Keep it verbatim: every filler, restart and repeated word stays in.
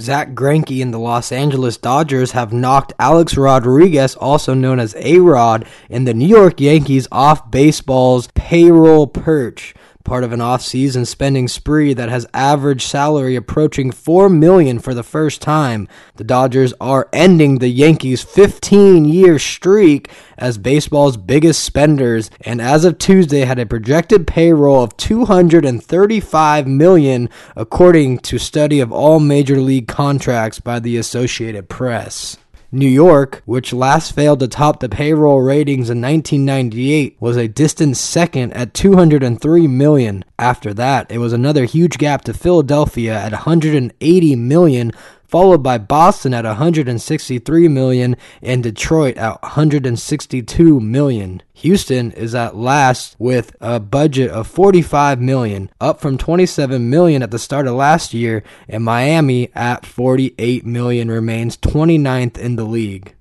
Zack Greinke and the Los Angeles Dodgers have knocked Alex Rodriguez, also known as A-Rod, and the New York Yankees off baseball's payroll perch, part of an off-season spending spree that has average salary approaching four million dollars for the first time. The Dodgers are ending the Yankees' fifteen-year streak as baseball's biggest spenders, and as of Tuesday had a projected payroll of two hundred thirty-five million dollars, according to study of all major league contracts by the Associated Press. New York, which last failed to top the payroll ratings in nineteen ninety-eight, was a distant second at two hundred three million dollars. After that, it was another huge gap to Philadelphia at one hundred eighty million dollars, followed by Boston at one hundred sixty-three million dollars and Detroit at one hundred sixty-two million dollars. Houston is at last with a budget of forty-five million dollars, up from twenty-seven million dollars at the start of last year, and Miami at forty-eight million dollars remains twenty-ninth in the league.